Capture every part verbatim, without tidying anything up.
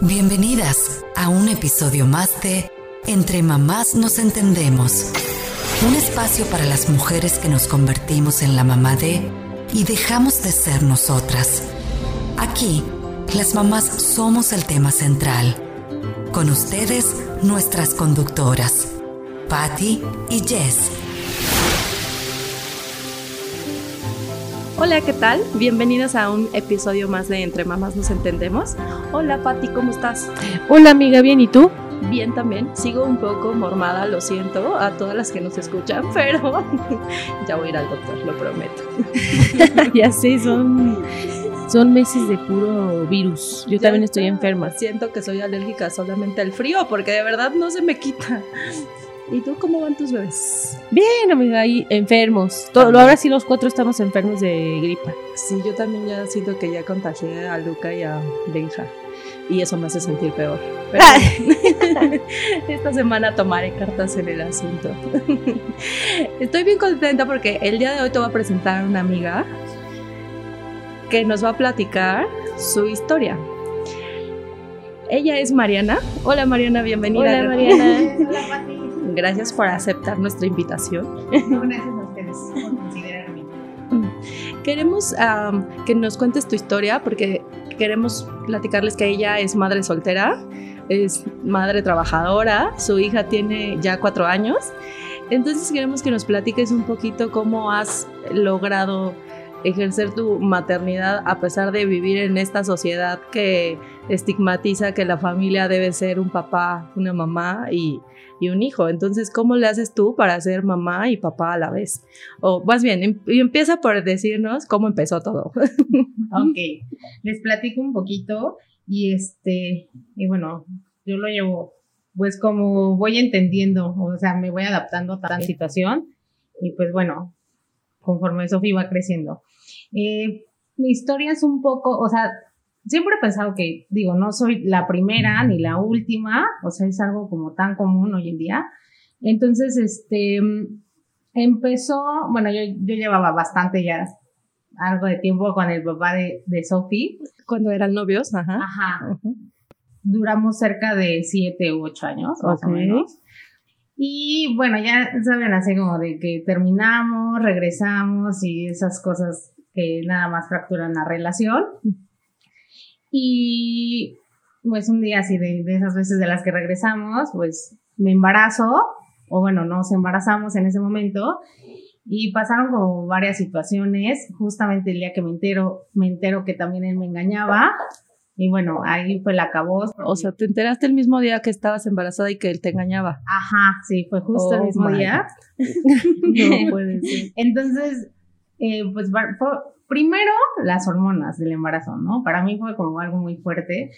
Bienvenidas a un episodio más de Entre Mamás Nos Entendemos, un espacio para las mujeres que nos convertimos en la mamá de y dejamos de ser nosotras. Aquí, las mamás somos el tema central. Con ustedes, nuestras conductoras, Patty y Jess. Hola, ¿qué tal? Bienvenidas a un episodio más de Entre Mamás Nos Entendemos. Hola, Patty, ¿cómo estás? Hola, amiga, ¿bien? ¿Y tú? Bien también. Sigo un poco mormada, lo siento, a todas las que nos escuchan, pero ya voy a ir al doctor, lo prometo. Ya sé, son, son meses de puro virus. Yo ya también estoy enferma. Siento que soy alérgica solamente al frío, porque de verdad no se me quita. ¿Y tú cómo van tus bebés? Bien, amiga, ahí enfermos. Todo, ahora sí los cuatro estamos enfermos de gripa. Sí, yo también ya siento que ya contagié a Luca y a Benja. Y eso me hace sentir peor. Pero esta semana tomaré cartas en el asunto. Estoy bien contenta porque el día de hoy te voy a presentar a una amiga que nos va a platicar su historia. Ella es Mariana. Hola, Mariana, bienvenida. Hola, Mariana. Hola, Pati. Gracias por aceptar nuestra invitación. Gracias a ustedes por considerarme. Queremos um, que nos cuentes tu historia porque queremos platicarles que ella es madre soltera, es madre trabajadora, su hija tiene ya cuatro años. Entonces queremos que nos platiques un poquito cómo has logrado ejercer tu maternidad a pesar de vivir en esta sociedad que estigmatiza que la familia debe ser un papá, una mamá y, y un hijo. Entonces, ¿cómo le haces tú para ser mamá y papá a la vez? O más bien, em- empieza por decirnos cómo empezó todo. Ok, les platico un poquito y este, y bueno, yo lo llevo pues como voy entendiendo, o sea, me voy adaptando a tal situación y pues bueno, conforme Sofía va creciendo. Eh, mi historia es un poco, o sea, siempre he pensado que, digo, no soy la primera ni la última, o sea, es algo como tan común hoy en día. Entonces, este, empezó, bueno, yo, yo llevaba bastante ya algo de tiempo con el papá de, de Sofía. Cuando eran novios, ajá. Ajá. Uh-huh. Duramos cerca de siete u ocho años, más okay. o menos. Y bueno, ya saben, así como de que terminamos, regresamos y esas cosas que nada más fracturan la relación. Y pues un día así de, de esas veces de las que regresamos, pues me embarazo, o bueno, nos embarazamos en ese momento. Y pasaron como varias situaciones, justamente el día que me entero, me entero que también él me engañaba. Y bueno, ahí fue la acabó. O sea, ¿te enteraste el mismo día que estabas embarazada y que él te engañaba? Ajá, sí, fue justo oh, el mismo my. día. No puede ser. Entonces, eh, pues fue, primero las hormonas del embarazo, ¿no? Para mí fue como algo muy fuerte,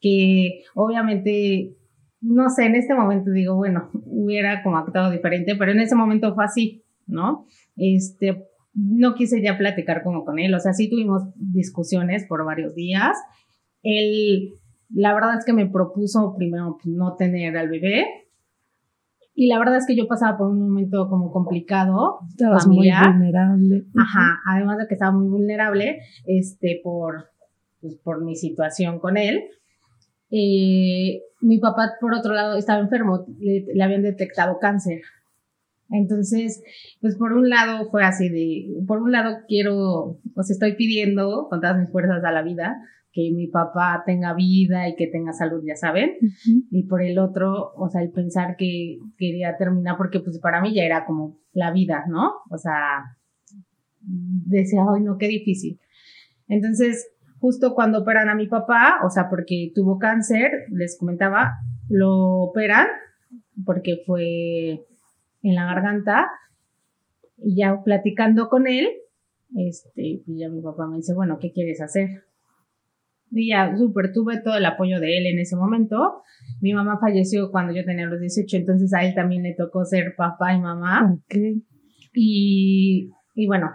que obviamente, no sé, en este momento digo, bueno, hubiera como actuado diferente, pero en ese momento fue así, ¿no? Este, no quise ya platicar como con él, o sea, sí tuvimos discusiones por varios días. Él, la verdad es que me propuso primero no tener al bebé y la verdad es que yo pasaba por un momento como complicado. Estabas familiar. Muy vulnerable. Ajá, además de que estaba muy vulnerable este, por, pues, por mi situación con él. Eh, mi papá, por otro lado, estaba enfermo, le, le habían detectado cáncer. Entonces, pues por un lado fue así de, por un lado quiero, o sea, estoy pidiendo con todas mis fuerzas a la vida que mi papá tenga vida y que tenga salud, ya saben. Uh-huh. Y por el otro, o sea, el pensar que quería terminar, porque pues para mí ya era como la vida, ¿no? O sea, decía, ay, no, qué difícil. Entonces, justo cuando operan a mi papá, o sea, porque tuvo cáncer, les comentaba, lo operan porque fue en la garganta. Y ya platicando con él, este, ya mi papá me dice, bueno, ¿qué quieres hacer? Y ya, súper, tuve todo el apoyo de él en ese momento. Mi mamá falleció cuando yo tenía los dieciocho, entonces a él también le tocó ser papá y mamá. Okay. Y, y bueno,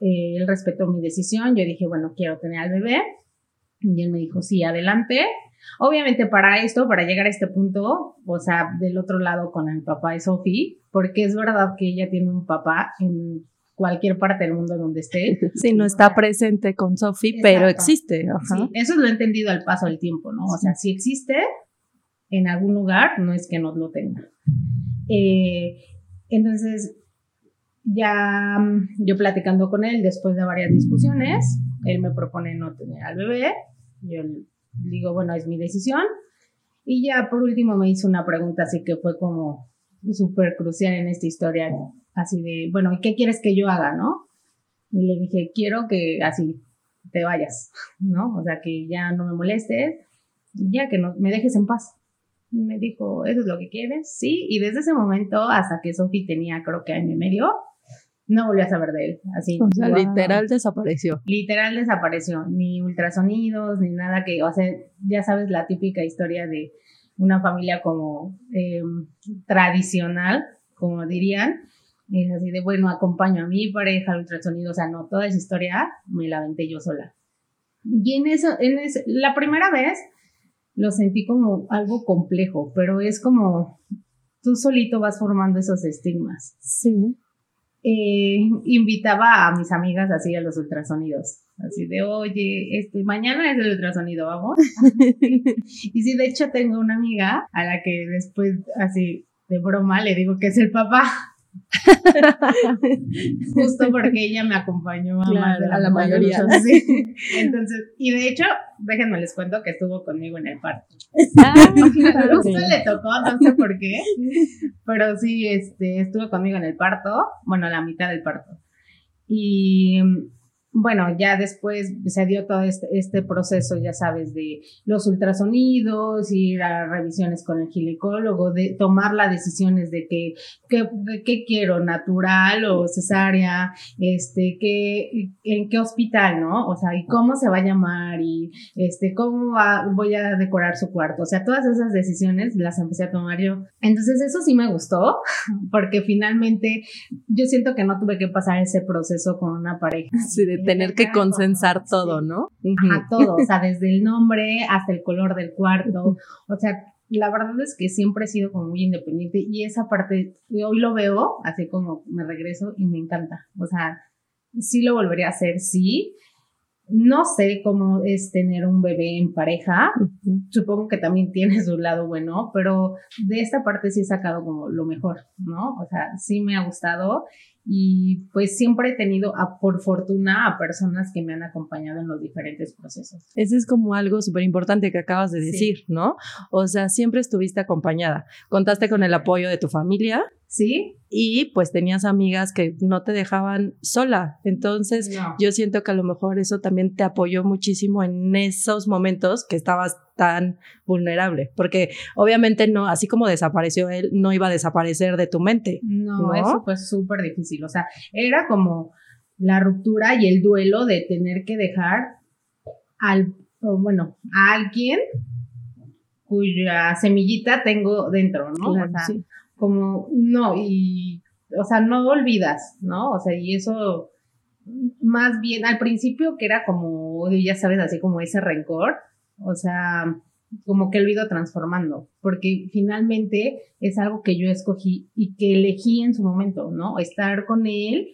eh, él respetó mi decisión. Yo dije, bueno, quiero tener al bebé. Y él me dijo, sí, adelante. Obviamente para esto, para llegar a este punto, o sea, del otro lado con el papá de Sofía, porque es verdad que ella tiene un papá en cualquier parte del mundo donde esté. Sí, no está presente con Sofi, pero existe. Ajá. Sí, eso lo he entendido al paso del tiempo, ¿no? O sea, si existe en algún lugar, no es que no lo tenga. Eh, entonces, ya yo platicando con él, después de varias discusiones, él me propone no tener al bebé. Yo digo, bueno, es mi decisión. Y ya por último me hizo una pregunta, así que fue como súper crucial en esta historia, así de, bueno, ¿qué quieres que yo haga, no? Y le dije, quiero que así te vayas, ¿no? O sea, que ya no me molestes, ya que no, me dejes en paz. Y me dijo, ¿eso es lo que quieres? Sí, y desde ese momento hasta que Sofi tenía, creo que año y medio, no volví a saber de él, así. O sea, wow. literal desapareció. Literal desapareció, ni ultrasonidos, ni nada que, o sea, ya sabes la típica historia de una familia como eh, tradicional, como dirían, es así de, bueno, acompaño a mi pareja al ultrasonido, o sea, no, toda esa historia me la aventé yo sola. Y en eso, en eso, la primera vez lo sentí como algo complejo, pero es como, tú solito vas formando esos estigmas. Sí. Eh, invitaba a mis amigas así a los ultrasonidos, así de, oye, este, mañana es el ultrasonido, vamos. Y sí, de hecho tengo una amiga a la que después así de broma le digo que es el papá, justo porque ella me acompañó a, claro, más de la, a la mayoría. Sí. Entonces, y de hecho, déjenme les cuento que estuvo conmigo en el parto. Ah, claro, justo sí. Le tocó, no sé por qué, pero sí, este, estuvo conmigo en el parto, bueno, la mitad del parto. Y bueno, ya después se dio todo este, este proceso, ya sabes, de los ultrasonidos, ir a revisiones con el ginecólogo, de tomar las decisiones de que, que, que quiero, natural o cesárea, este, que, en qué hospital, ¿no? O sea, y cómo se va a llamar y este, cómo va, voy a decorar su cuarto. O sea, todas esas decisiones las empecé a tomar yo. Entonces, eso sí me gustó, porque finalmente yo siento que no tuve que pasar ese proceso con una pareja. Sí, de tener que consensar todo, ¿no? Ajá, todo, o sea, desde el nombre hasta el color del cuarto, o sea, la verdad es que siempre he sido como muy independiente y esa parte, hoy lo veo, así como me regreso y me encanta, o sea, sí lo volvería a hacer, sí, no sé cómo es tener un bebé en pareja, uh-huh. Supongo que también tiene su lado bueno, pero de esta parte sí he sacado como lo mejor, ¿no? O sea, sí me ha gustado. Y pues siempre he tenido, a, por fortuna, a personas que me han acompañado en los diferentes procesos. Eso es como algo súper importante que acabas de decir, sí. ¿No? O sea, siempre estuviste acompañada. Contaste con el apoyo de tu familia. Sí. Y pues tenías amigas que no te dejaban sola. Entonces, no. Yo siento que a lo mejor eso también te apoyó muchísimo en esos momentos que estabas tan vulnerable, porque obviamente no, así como desapareció él, no iba a desaparecer de tu mente. No, ¿no? Eso fue súper difícil, o sea, era como la ruptura y el duelo de tener que dejar al, bueno, a alguien cuya semillita tengo dentro, ¿no? Claro, o sea, sí. Como, no, y, o sea, no olvidas, ¿no? O sea, y eso, más bien, al principio que era como, ya sabes, así como ese rencor, o sea, como que lo he ido transformando, porque finalmente es algo que yo escogí y que elegí en su momento, ¿no? Estar con él,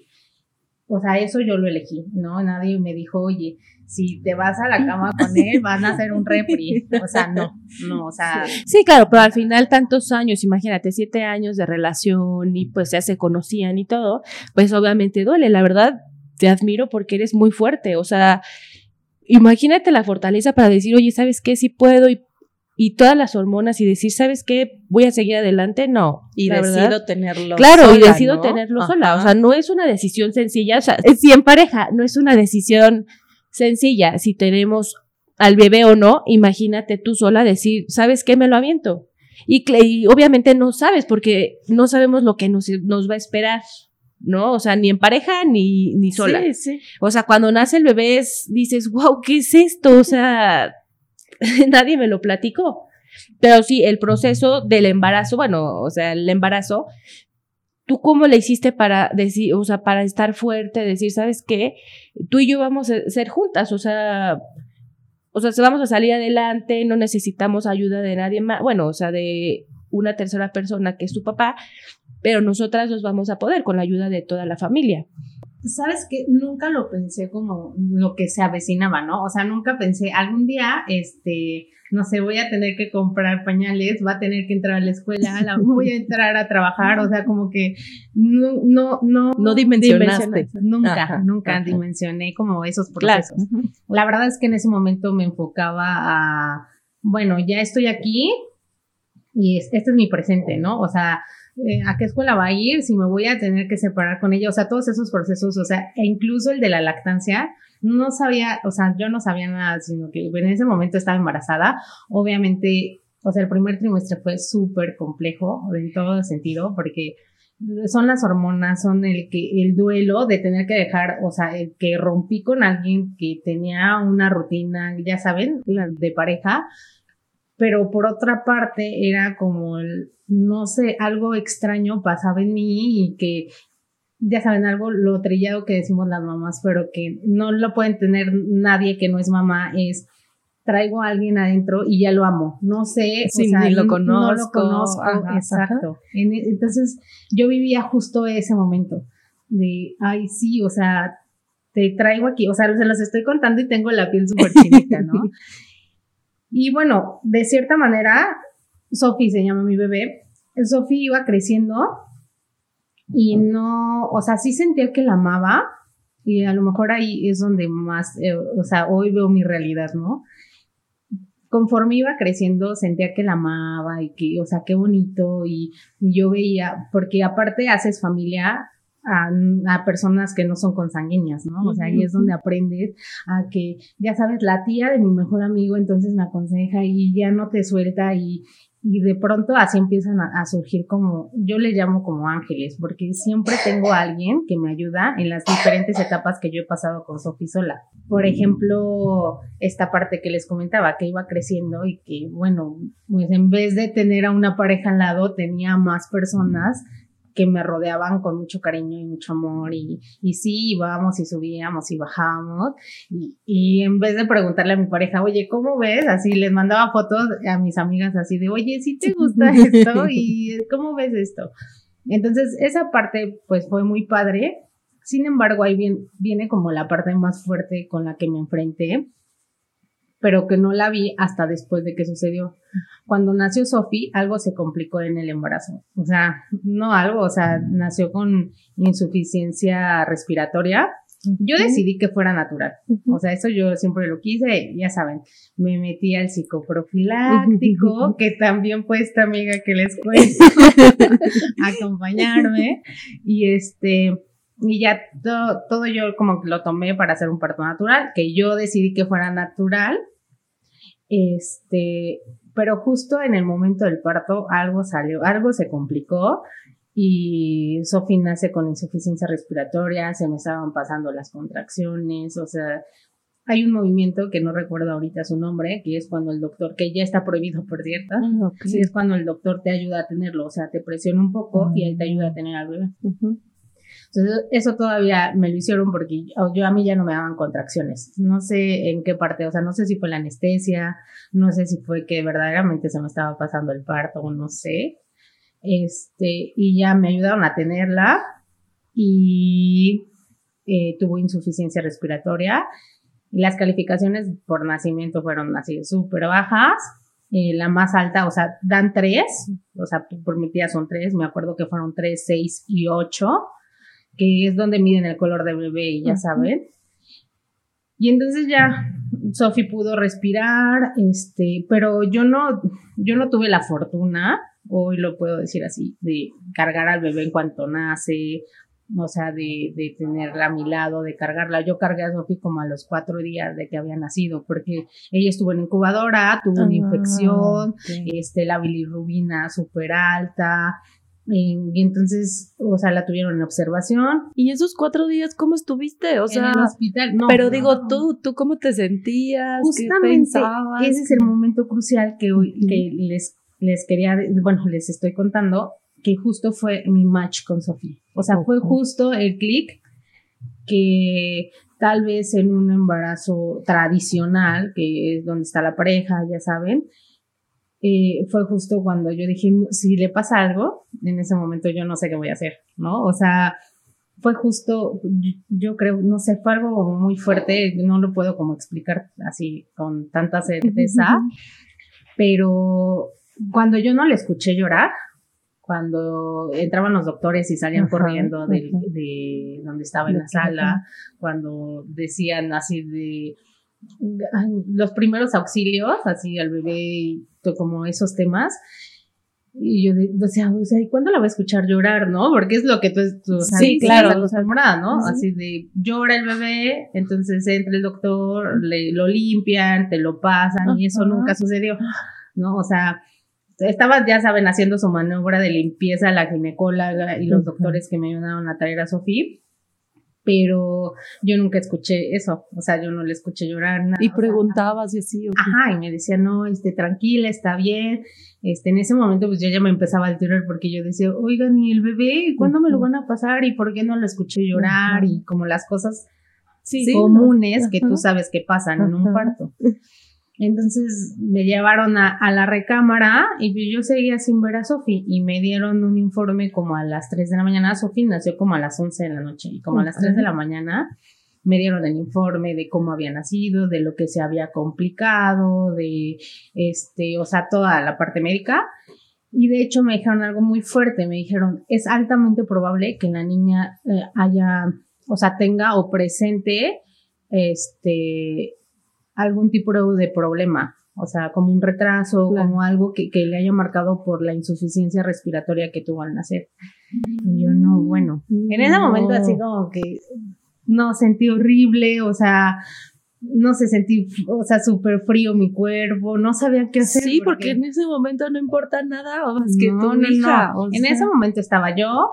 o sea, eso yo lo elegí, ¿no? Nadie me dijo, oye, si te vas a la cama con él, van a hacer un repri, o sea, no, no, o sea. Sí, claro, pero al final tantos años, imagínate, siete años de relación y pues ya se conocían y todo, pues obviamente duele, la verdad, te admiro porque eres muy fuerte, o sea, imagínate la fortaleza para decir, oye, ¿sabes qué? Sí puedo y, y todas las hormonas y decir, ¿sabes qué? Voy a seguir adelante. No. Y decido verdad, tenerlo claro, sola, claro, y decido ¿no? tenerlo Ajá. sola. O sea, no es una decisión sencilla. O sea, si en pareja no es una decisión sencilla, si tenemos al bebé o no, imagínate tú sola decir, ¿sabes qué? Me lo aviento. Y, y obviamente no sabes porque no sabemos lo que nos, nos va a esperar. ¿No? O sea, ni en pareja ni, ni sola. Sí, sí. O sea, cuando nace el bebé es, dices, wow, ¿qué es esto? O sea, nadie me lo platicó. Pero sí, el proceso del embarazo, bueno, o sea, el embarazo, ¿tú cómo le hiciste para decir, o sea, para estar fuerte, decir, ¿sabes qué? Tú y yo vamos a ser juntas, o sea, o sea, vamos a salir adelante, no necesitamos ayuda de nadie más, bueno, o sea, de una tercera persona que es tu papá, pero nosotras nos vamos a poder con la ayuda de toda la familia. Sabes que nunca lo pensé como lo que se avecinaba, ¿no? O sea, nunca pensé, algún día, este, no sé, voy a tener que comprar pañales, va a tener que entrar a la escuela, la voy a entrar a trabajar, o sea, como que no, no, no. No dimensionaste. Nunca, ajá, nunca ajá. dimensioné como esos procesos. Claro. La verdad es que en ese momento me enfocaba a, bueno, ya estoy aquí y es, este es mi presente, ¿no? O sea, Eh, ¿a qué escuela va a ir? Si me voy a tener que separar con ella, o sea, todos esos procesos, o sea, e incluso el de la lactancia, no sabía, o sea, yo no sabía nada, sino que en ese momento estaba embarazada, obviamente, o sea, el primer trimestre fue súper complejo en todo sentido, porque son las hormonas, son el que el duelo de tener que dejar, o sea, el que rompí con alguien que tenía una rutina, ya saben, de pareja, pero por otra parte era como el, no sé, algo extraño pasaba en mí y que, ya saben, algo lo trillado que decimos las mamás, pero que no lo pueden tener nadie que no es mamá, es traigo a alguien adentro y ya lo amo, no sé, sí, o sea, ni lo conozco, no lo conozco, ajá, exacto. Ajá. En, entonces yo vivía justo ese momento de, ay sí, o sea, te traigo aquí, o sea, se los estoy contando y tengo la piel súper chinita, ¿no? Y bueno, de cierta manera, Sofía se llama mi bebé, Sofía iba creciendo y no, o sea, sí sentía que la amaba y a lo mejor ahí es donde más, eh, o sea, hoy veo mi realidad, ¿no? Conforme iba creciendo sentía que la amaba y que, o sea, qué bonito y, y yo veía, porque aparte haces familia A, a personas que no son consanguíneas, ¿no? O sea, ahí es donde aprendes a que, ya sabes, la tía de mi mejor amigo entonces me aconseja y ya no te suelta y, y de pronto así empiezan a, a surgir como, yo le llamo como ángeles, porque siempre tengo a alguien que me ayuda en las diferentes etapas que yo he pasado con Sofi sola. Por ejemplo, esta parte que les comentaba, que iba creciendo y que, bueno, pues en vez de tener a una pareja al lado, tenía más personas que me rodeaban con mucho cariño y mucho amor, y, y sí, íbamos y subíamos y bajábamos, y, y en vez de preguntarle a mi pareja, oye, ¿cómo ves? Así les mandaba fotos a mis amigas así de, oye, ¿sí te gusta esto? ¿Y cómo ves esto? Entonces, esa parte, pues, fue muy padre. Sin embargo, ahí viene, viene como la parte más fuerte con la que me enfrenté, pero que no la vi hasta después de que sucedió. Cuando nació Sofi, algo se complicó en el embarazo. O sea, no algo, o sea, nació con insuficiencia respiratoria. Yo decidí que fuera natural. O sea, eso yo siempre lo quise, ya saben. Me metí al psicoprofiláctico, que también fue esta amiga que les cuento a acompañarme. Y este... Y ya todo, todo yo como lo tomé para hacer un parto natural, que yo decidí que fuera natural, este, pero justo en el momento del parto algo salió, algo se complicó y Sofi nace con insuficiencia respiratoria, se me estaban pasando las contracciones, o sea, hay un movimiento que no recuerdo ahorita su nombre, que es cuando el doctor, que ya está prohibido por cierto, oh, okay. sí, es cuando el doctor te ayuda a tenerlo, o sea, te presiona un poco uh-huh. y él te ayuda a tener al bebé. Uh-huh. Entonces, eso todavía me lo hicieron porque yo a mí ya no me daban contracciones. No sé en qué parte, o sea, no sé si fue la anestesia, no sé si fue que verdaderamente se me estaba pasando el parto o no sé. Este, y ya me ayudaron a tenerla y eh, tuvo insuficiencia respiratoria. Las calificaciones por nacimiento fueron así súper bajas. Eh, la más alta, o sea, dan tres, o sea, por mi tía son tres, me acuerdo que fueron tres, seis y ocho. Que es donde miden el color del bebé y ya saben. Y entonces ya Sofi pudo respirar, este, pero yo no, yo no tuve la fortuna, hoy lo puedo decir así, de cargar al bebé en cuanto nace, o sea, de, de tenerla a mi lado, de cargarla. Yo cargué a Sofi como a los cuatro días de que había nacido, porque ella estuvo en incubadora, tuvo una ah, infección, okay. este, la bilirrubina súper alta, y entonces, o sea, la tuvieron en observación. ¿Y esos cuatro días cómo estuviste? O en sea, el hospital. No, pero no, digo, no. tú, ¿tú cómo te sentías? Justamente, ¿qué pensabas? Ese es el momento crucial que hoy mm. que les, les quería, bueno, les estoy contando, que justo fue mi match con Sofía. O sea, okay. fue justo el click que tal vez en un embarazo tradicional, que es donde está la pareja, ya saben, Eh, fue justo cuando yo dije, si le pasa algo, en ese momento yo no sé qué voy a hacer, ¿no? O sea, fue justo, yo creo, no sé, fue algo muy fuerte, no lo puedo como explicar así con tanta certeza, pero cuando yo no la escuché llorar, cuando entraban los doctores y salían ajá, corriendo de, de donde estaba en la sala, cuando decían así de los primeros auxilios, así al bebé, y como esos temas, y yo decía, o sea, ¿y cuándo la va a escuchar llorar, no? Porque es lo que tú, tú sí, sabes, claro, la acostumbrada, ¿no? Sí. Así de, llora el bebé, entonces entra el doctor, le, lo limpian, te lo pasan, uh-huh. y eso nunca sucedió, ¿no? O sea, estaban, ya saben, haciendo su maniobra de limpieza, la ginecóloga y los doctores que me ayudaron a traer a Sofía, pero yo nunca escuché eso, o sea, yo no le escuché llorar nada. Y preguntabas y así. Ajá, y me decía, no, este, tranquila, está bien. Este, en ese momento, pues yo ya me empezaba a alterar porque yo decía, oigan, ¿y el bebé? ¿Cuándo me lo van a pasar? ¿Y por qué no lo escuché llorar? Y como las cosas sí, comunes ¿no? que tú sabes que pasan en un parto. Entonces me llevaron a, a la recámara y yo seguía sin ver a Sofi y me dieron un informe como a las tres de la mañana. Sofi nació como a las once de la noche y como a las tres de la mañana me dieron el informe de cómo había nacido, de lo que se había complicado, de este, o sea, toda la parte médica. Y de hecho me dijeron algo muy fuerte, me dijeron, es altamente probable que la niña eh, haya, o sea, tenga o presente este... algún tipo de problema, o sea, como un retraso, claro. como algo que, que le haya marcado por la insuficiencia respiratoria que tuvo al nacer. Y yo no, bueno, en ese no. momento así como que no, sentí horrible, o sea, no sé, sentí, o sea, súper frío mi cuerpo, no sabía qué hacer. Sí, porque, porque en ese momento no importa nada, o es que no, tu no, hija. No. O sea, en ese momento estaba yo,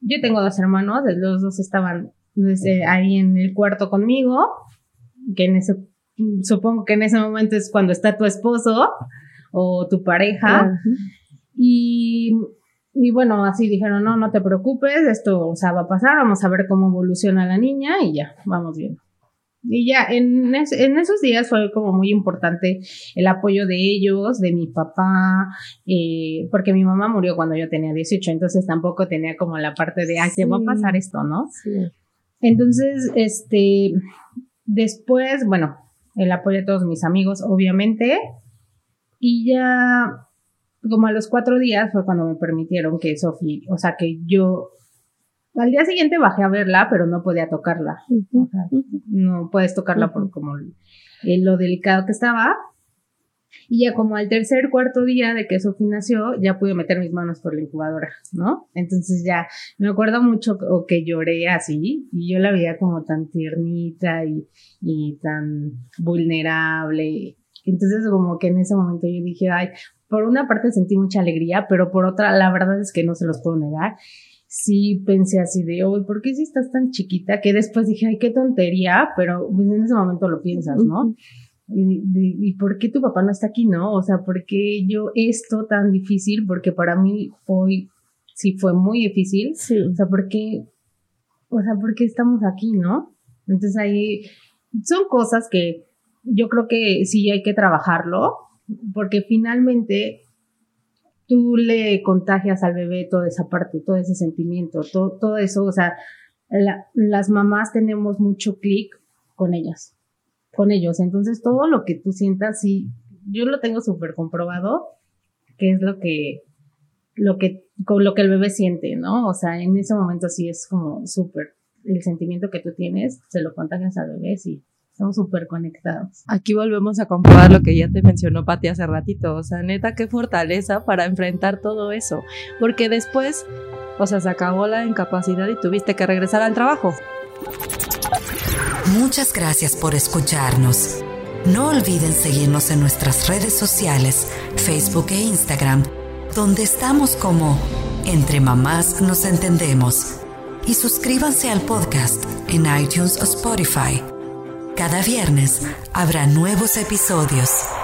yo tengo dos hermanos, los dos estaban desde ahí en el cuarto conmigo, que en ese supongo que en ese momento es cuando está tu esposo o tu pareja uh-huh. y, y bueno, así dijeron, no, no te preocupes, esto, o sea, va a pasar, vamos a ver cómo evoluciona la niña y ya, vamos viendo. Y ya en, es, en esos días fue como muy importante el apoyo de ellos, de mi papá, eh, porque mi mamá murió cuando yo tenía dieciocho, entonces tampoco tenía como la parte de, ay, ¿qué sí. va a pasar esto, no? Sí. Entonces, este, después, bueno, el apoyo de todos mis amigos, obviamente, y ya como a los cuatro días fue cuando me permitieron que Sofía, o sea, que yo, al día siguiente bajé a verla, pero no podía tocarla, uh-huh. o sea, no puedes tocarla uh-huh. por como eh, lo delicado que estaba, y ya como al tercer, cuarto día de que Sofía nació, ya pude meter mis manos por la incubadora, ¿no? Entonces ya, me acuerdo mucho o que lloré así, y yo la veía como tan tiernita y, y tan vulnerable, entonces como que en ese momento yo dije, ay, por una parte sentí mucha alegría, pero por otra, la verdad es que no se los puedo negar, sí pensé así de, uy, ¿por qué si estás tan chiquita? Que después dije, ay, qué tontería, pero pues, en ese momento lo piensas, ¿no? Uh-huh. Y, de, ¿Y por qué tu papá no está aquí, no? O sea, ¿por qué yo esto tan difícil? Porque para mí hoy sí fue muy difícil. Sí. O sea, ¿por qué, o sea, ¿por qué estamos aquí, no? Entonces ahí son cosas que yo creo que sí hay que trabajarlo, porque finalmente tú le contagias al bebé toda esa parte, todo ese sentimiento, todo, todo eso. O sea, la, las mamás tenemos mucho clic con ellas. con ellos, entonces todo lo que tú sientas sí, yo lo tengo súper comprobado, que es lo que lo que, con lo que el bebé siente, ¿no? O sea, en ese momento sí es como súper, el sentimiento que tú tienes se lo contagias al bebé, sí, estamos súper conectados. Aquí volvemos a comprobar lo que ya te mencionó Pati hace ratito, o sea, neta, qué fortaleza para enfrentar todo eso, porque después, o sea, se acabó la incapacidad y tuviste que regresar al trabajo. Muchas gracias por escucharnos. No olviden seguirnos en nuestras redes sociales, Facebook e Instagram, donde estamos como Entre Mamás Nos Entendemos. Y suscríbanse al podcast en iTunes o Spotify. Cada viernes habrá nuevos episodios.